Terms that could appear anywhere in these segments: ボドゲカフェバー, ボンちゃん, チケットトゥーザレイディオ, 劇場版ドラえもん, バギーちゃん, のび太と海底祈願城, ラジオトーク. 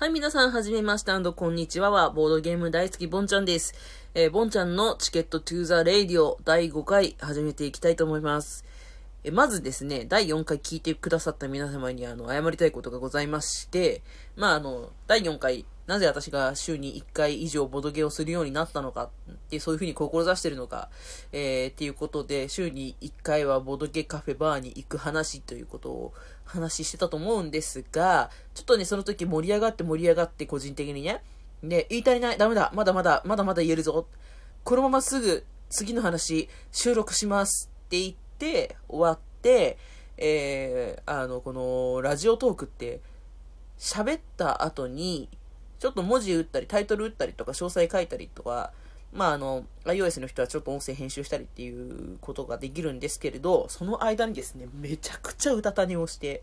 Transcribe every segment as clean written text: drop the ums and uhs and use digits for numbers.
はい、皆さん、はじめまして&こんにちはは、ボードゲーム大好き、ボンちゃんです。ボンちゃんのチケットトゥーザレイディオ第5回始めていきたいと思います。まずですね、第4回聞いてくださった皆様に、謝りたいことがございまして、第4回、なぜ私が週に1回以上ボドゲをするようになったのか、でそういうふうに志してるのか、っていうことで、週に1回はボドゲカフェバーに行く話ということを話してたと思うんですが、ちょっとね、その時盛り上がって、個人的にね、で、言い足りない、ダメだ、まだまだ言えるぞ、このまますぐ次の話、収録しますって言って、終わって、このラジオトークって、喋った後に、ちょっと文字打ったり、タイトル打ったりとか、詳細書いたりとか、iOS の人はちょっと音声編集したりっていうことができるんですけれど、その間にですね、めちゃくちゃうたた寝をして、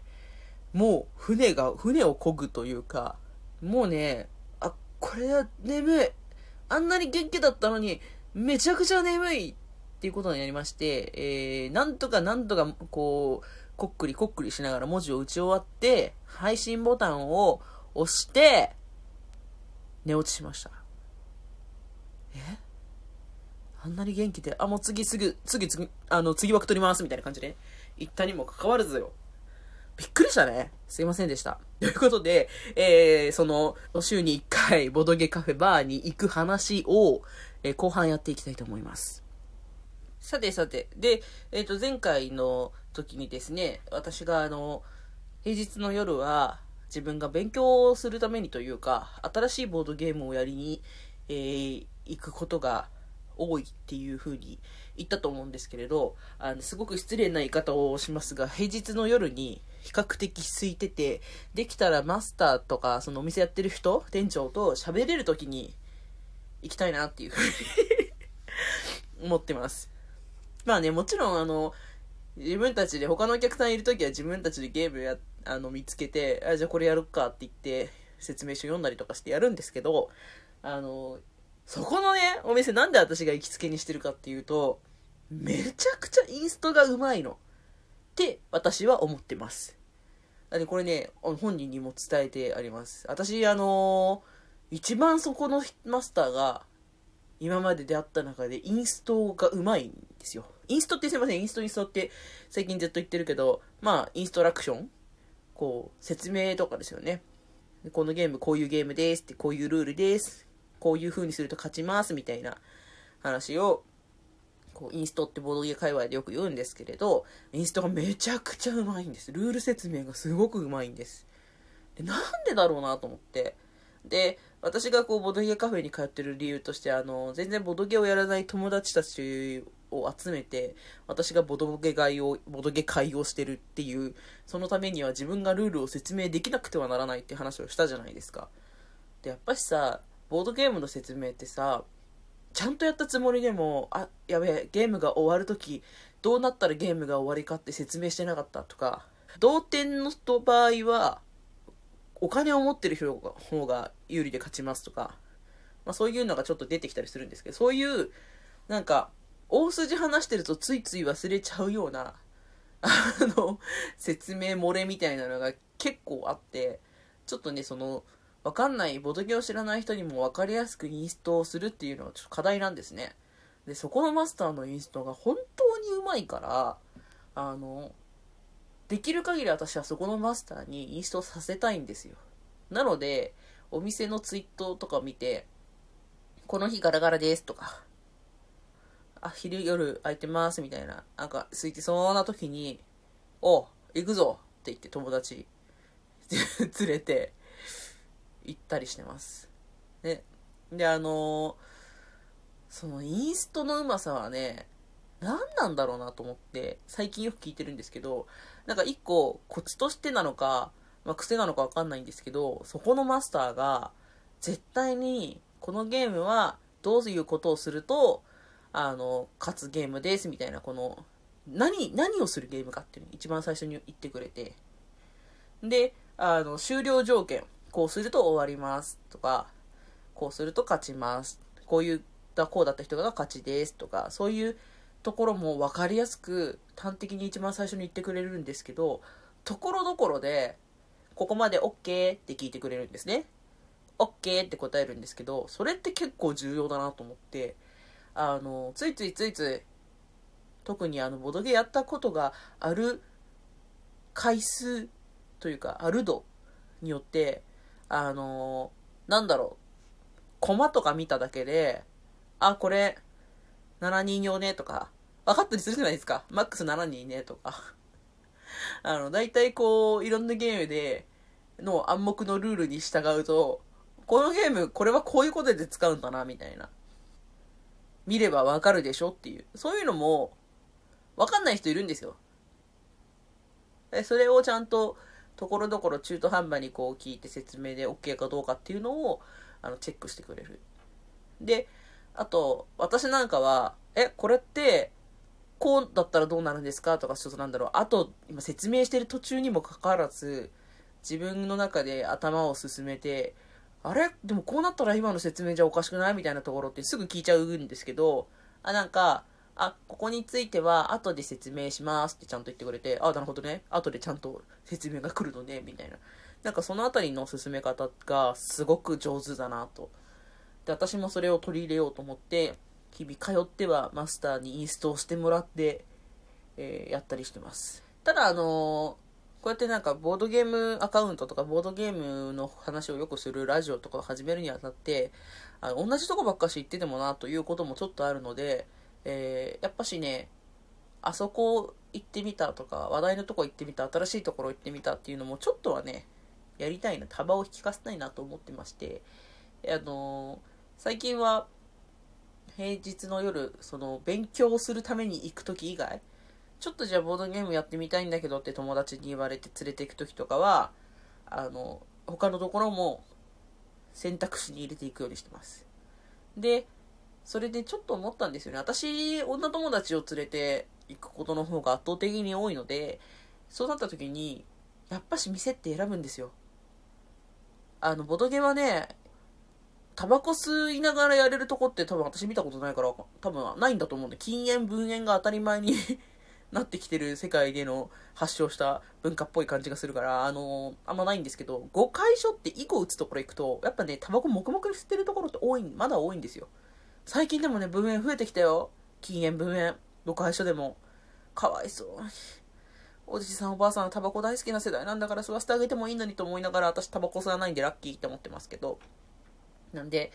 もう船を漕ぐというか、もうね、あ、これは眠い。あんなに元気だったのに、めちゃくちゃ眠いっていうことになりまして、なんとかこう、こっくりしながら文字を打ち終わって、配信ボタンを押して、寝落ちしました。あんなに元気で、もう次、次枠取りますみたいな感じで、言ったにもかかわらずよ。びっくりしたね。すいませんでした。ということで、週に1回、ボドゲカフェバーに行く話を、後半やっていきたいと思います。さて、で、前回の時にですね、私が平日の夜は、自分が勉強をするためにというか、新しいボードゲームをやりに、行くことが多いっていう風に言ったと思うんですけれど、すごく失礼な言い方をしますが、平日の夜に比較的空いてて、できたらマスターとか、そのお店やってる人、店長と喋れる時に行きたいなっていう風に思ってます。まあね、もちろん自分たちで、他のお客さんいるときは自分たちでゲームやって、見つけて、じゃあこれやろっかって言って、説明書読んだりとかしてやるんですけど、そこのね、お店なんで私が行きつけにしてるかっていうと、めちゃくちゃインストがうまいの。って、私は思ってます。で、これね、本人にも伝えてあります。私、一番そこのマスターが、今まで出会った中でインストがうまいんですよ。インストってすいません、インストって最近ずっと言ってるけど、インストラクションこう、説明とかですよね。このゲーム、こういうゲームですって、こういうルールです。こういう風にすると勝ちます、みたいな話を、インストってボードゲー界隈でよく言うんですけれど、インストがめちゃくちゃうまいんです。ルール説明がすごくうまいんです。で、なんでだろうなと思って。で、私がボードゲーカフェに通ってる理由として、全然ボードゲーをやらない友達たちを集めて、私がボドゲ会をしてるっていう、そのためには自分がルールを説明できなくてはならないって話をしたじゃないですか。で、やっぱしさ、ボードゲームの説明ってさ、ちゃんとやったつもりでも、やべえ、ゲームが終わるとき、どうなったらゲームが終わりかって説明してなかったとか、同点の場合は、お金を持ってる人の方が有利で勝ちますとか、そういうのがちょっと出てきたりするんですけど、そういう、なんか、大筋話してるとついつい忘れちゃうような、説明漏れみたいなのが結構あって、ちょっとね、わかんない、ボドゲを知らない人にもわかりやすくインストをするっていうのはちょっと課題なんですね。で、そこのマスターのインストが本当にうまいから、できる限り私はそこのマスターにインストさせたいんですよ。なので、お店のツイートとか見て、この日ガラガラですとか、昼夜空いてますみたいな、なんか空いてそうな時に、行くぞって言って友達連れて行ったりしてます。ね。で、そのインストのうまさはね、何なんだろうなと思って、最近よく聞いてるんですけど、なんか一個コツとしてなのか、癖なのかわかんないんですけど、そこのマスターが、絶対にこのゲームはどういうことをすると、勝つゲームですみたいな、何をするゲームかっていうのを一番最初に言ってくれて、で、終了条件、こうすると終わりますとか、こうすると勝ちます、こうだった人が勝ちですとか、そういうところも分かりやすく端的に一番最初に言ってくれるんですけど、ところどころでここまで OK って聞いてくれるんですね。OK って答えるんですけど、それって結構重要だなと思って、ついつい特にボドゲやったことがある回数というかある度によって、なんだろう、コマとか見ただけで、あ、これ7人用ねとか分かったりするじゃないですか。マックス7人ねとかだいたいこういろんなゲームでの暗黙のルールに従うと、このゲームこれはこういうことで使うんだなみたいな、見ればわかるでしょっていう、そういうのもわかんない人いるんですよ。それをちゃんとところどころ中途半端にこう聞いて説明で OK かどうかっていうのをチェックしてくれる。で、あと私なんかはこれってこうだったらどうなるんですかとか、ちょっとあと今説明してる途中にもかかわらず自分の中で頭を進めて、あれでもこうなったら今の説明じゃおかしくないみたいなところってすぐ聞いちゃうんですけど、ここについては後で説明しますってちゃんと言ってくれて、あ、なるほどね、後でちゃんと説明が来るのねみたいな、そのあたりの進め方がすごく上手だなと。で、私もそれを取り入れようと思って日々通ってはマスターにインストをしてもらって、やったりしてます。ただこうやってボードゲームアカウントとかボードゲームの話をよくするラジオとかを始めるにあたって、同じとこばっかし行っててもなということもちょっとあるので、やっぱしね、あそこ行ってみたとか話題のとこ行ってみた、新しいところ行ってみたっていうのもちょっとはねやりたいな、幅を引かせたいなと思ってまして、最近は平日の夜勉強するために行く時以外、ちょっとじゃあボードゲームやってみたいんだけどって友達に言われて連れて行く時とかは他のところも選択肢に入れていくようにしてます。で、それでちょっと思ったんですよね。私、女友達を連れて行くことの方が圧倒的に多いので、そうなった時にやっぱし店って選ぶんですよ。ボドゲはね、タバコ吸いながらやれるとこって多分私見たことないから多分ないんだと思うんで、禁煙分煙が当たり前になってきてる世界での発祥した文化っぽい感じがするから、あんまないんですけど、5回所って以降打つところ行くと、やっぱね、タバコ黙々に吸ってるところってまだ多いんですよ。最近でもね、分煙増えてきたよ。禁煙分煙。5回所でも。かわいそうに。おじさんおばあさんはタバコ大好きな世代なんだから吸わせてあげてもいいのにと思いながら、私タバコ吸わないんでラッキーって思ってますけど。なんで、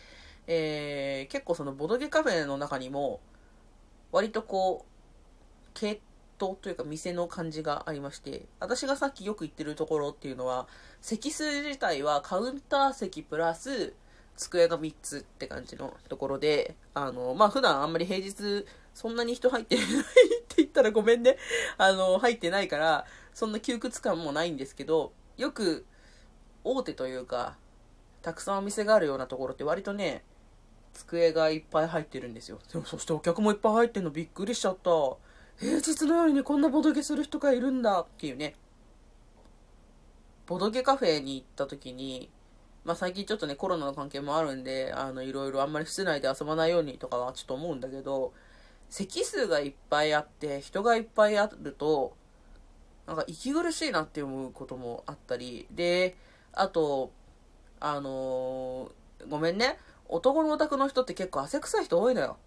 結構ボドゲカフェの中にも、割とこう、というか店の感じがありまして、私がさっきよく行ってるところっていうのは席数自体はカウンター席プラス机が3つって感じのところで、普段あんまり平日そんなに人入ってないって言ったらごめんね、入ってないからそんな窮屈感もないんですけど、よく大手というかたくさんお店があるようなところって割とね机がいっぱい入ってるんですよ。でもそしてお客もいっぱい入ってるのびっくりしちゃった。平日のようにこんなボドゲする人がいるんだっていうね。ボドゲカフェに行った時に、最近ちょっとねコロナの関係もあるんで、いろいろあんまり室内で遊ばないようにとかはちょっと思うんだけど、席数がいっぱいあって人がいっぱいあると息苦しいなって思うこともあったりで、あとごめんね、男のオタクの人って結構汗臭い人多いのよ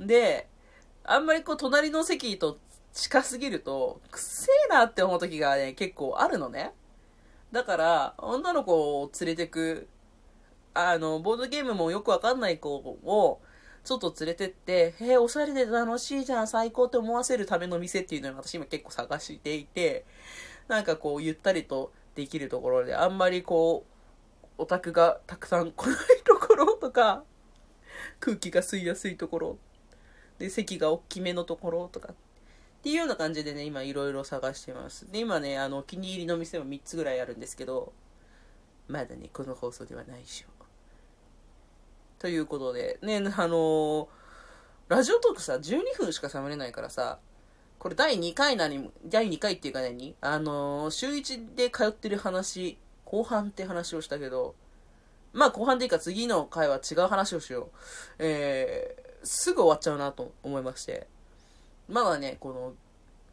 で、あんまりこう隣の席と近すぎるとくっせえなって思う時がね結構あるのね。だから女の子を連れてくボードゲームもよくわかんない子をちょっと連れてって「おしゃれで楽しいじゃん最高」って思わせるための店っていうのを私今結構探していて、こうゆったりとできるところであんまりこうオタクがたくさん来ないところとか空気が吸いやすいところで席が大きめのところとかっていうような感じでね今いろいろ探してます。で、今ねお気に入りの店も3つぐらいあるんですけど、まだねこの放送ではないでしょうということでね、ラジオトークさ12分しか喋れないからさ、これ第2回っていうか何、週1で通ってる話後半って話をしたけど、後半でいいか、次の回は違う話をしよう。すぐ終わっちゃうなと思いまして、まだねこの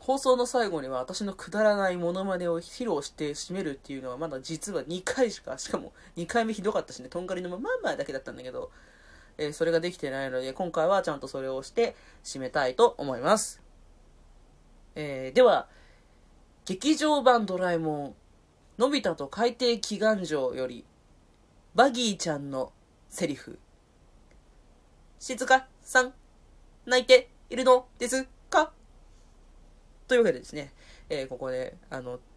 放送の最後には私のくだらないモノマネを披露して締めるっていうのはまだ実は2回しか、しかも2回目ひどかったしね、とんがりのまんまだけだったんだけど、それができてないので、今回はちゃんとそれをして締めたいと思います。では、劇場版ドラえもん、のび太と海底祈願城より、バギーちゃんのセリフ。静香さん、泣いているのですか？というわけでですね、ここで、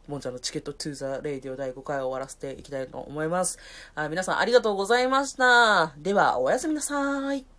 もんちゃんのチケットトゥーザレイディオ第5回を終わらせていきたいと思います。皆さんありがとうございました。では、おやすみなさーい。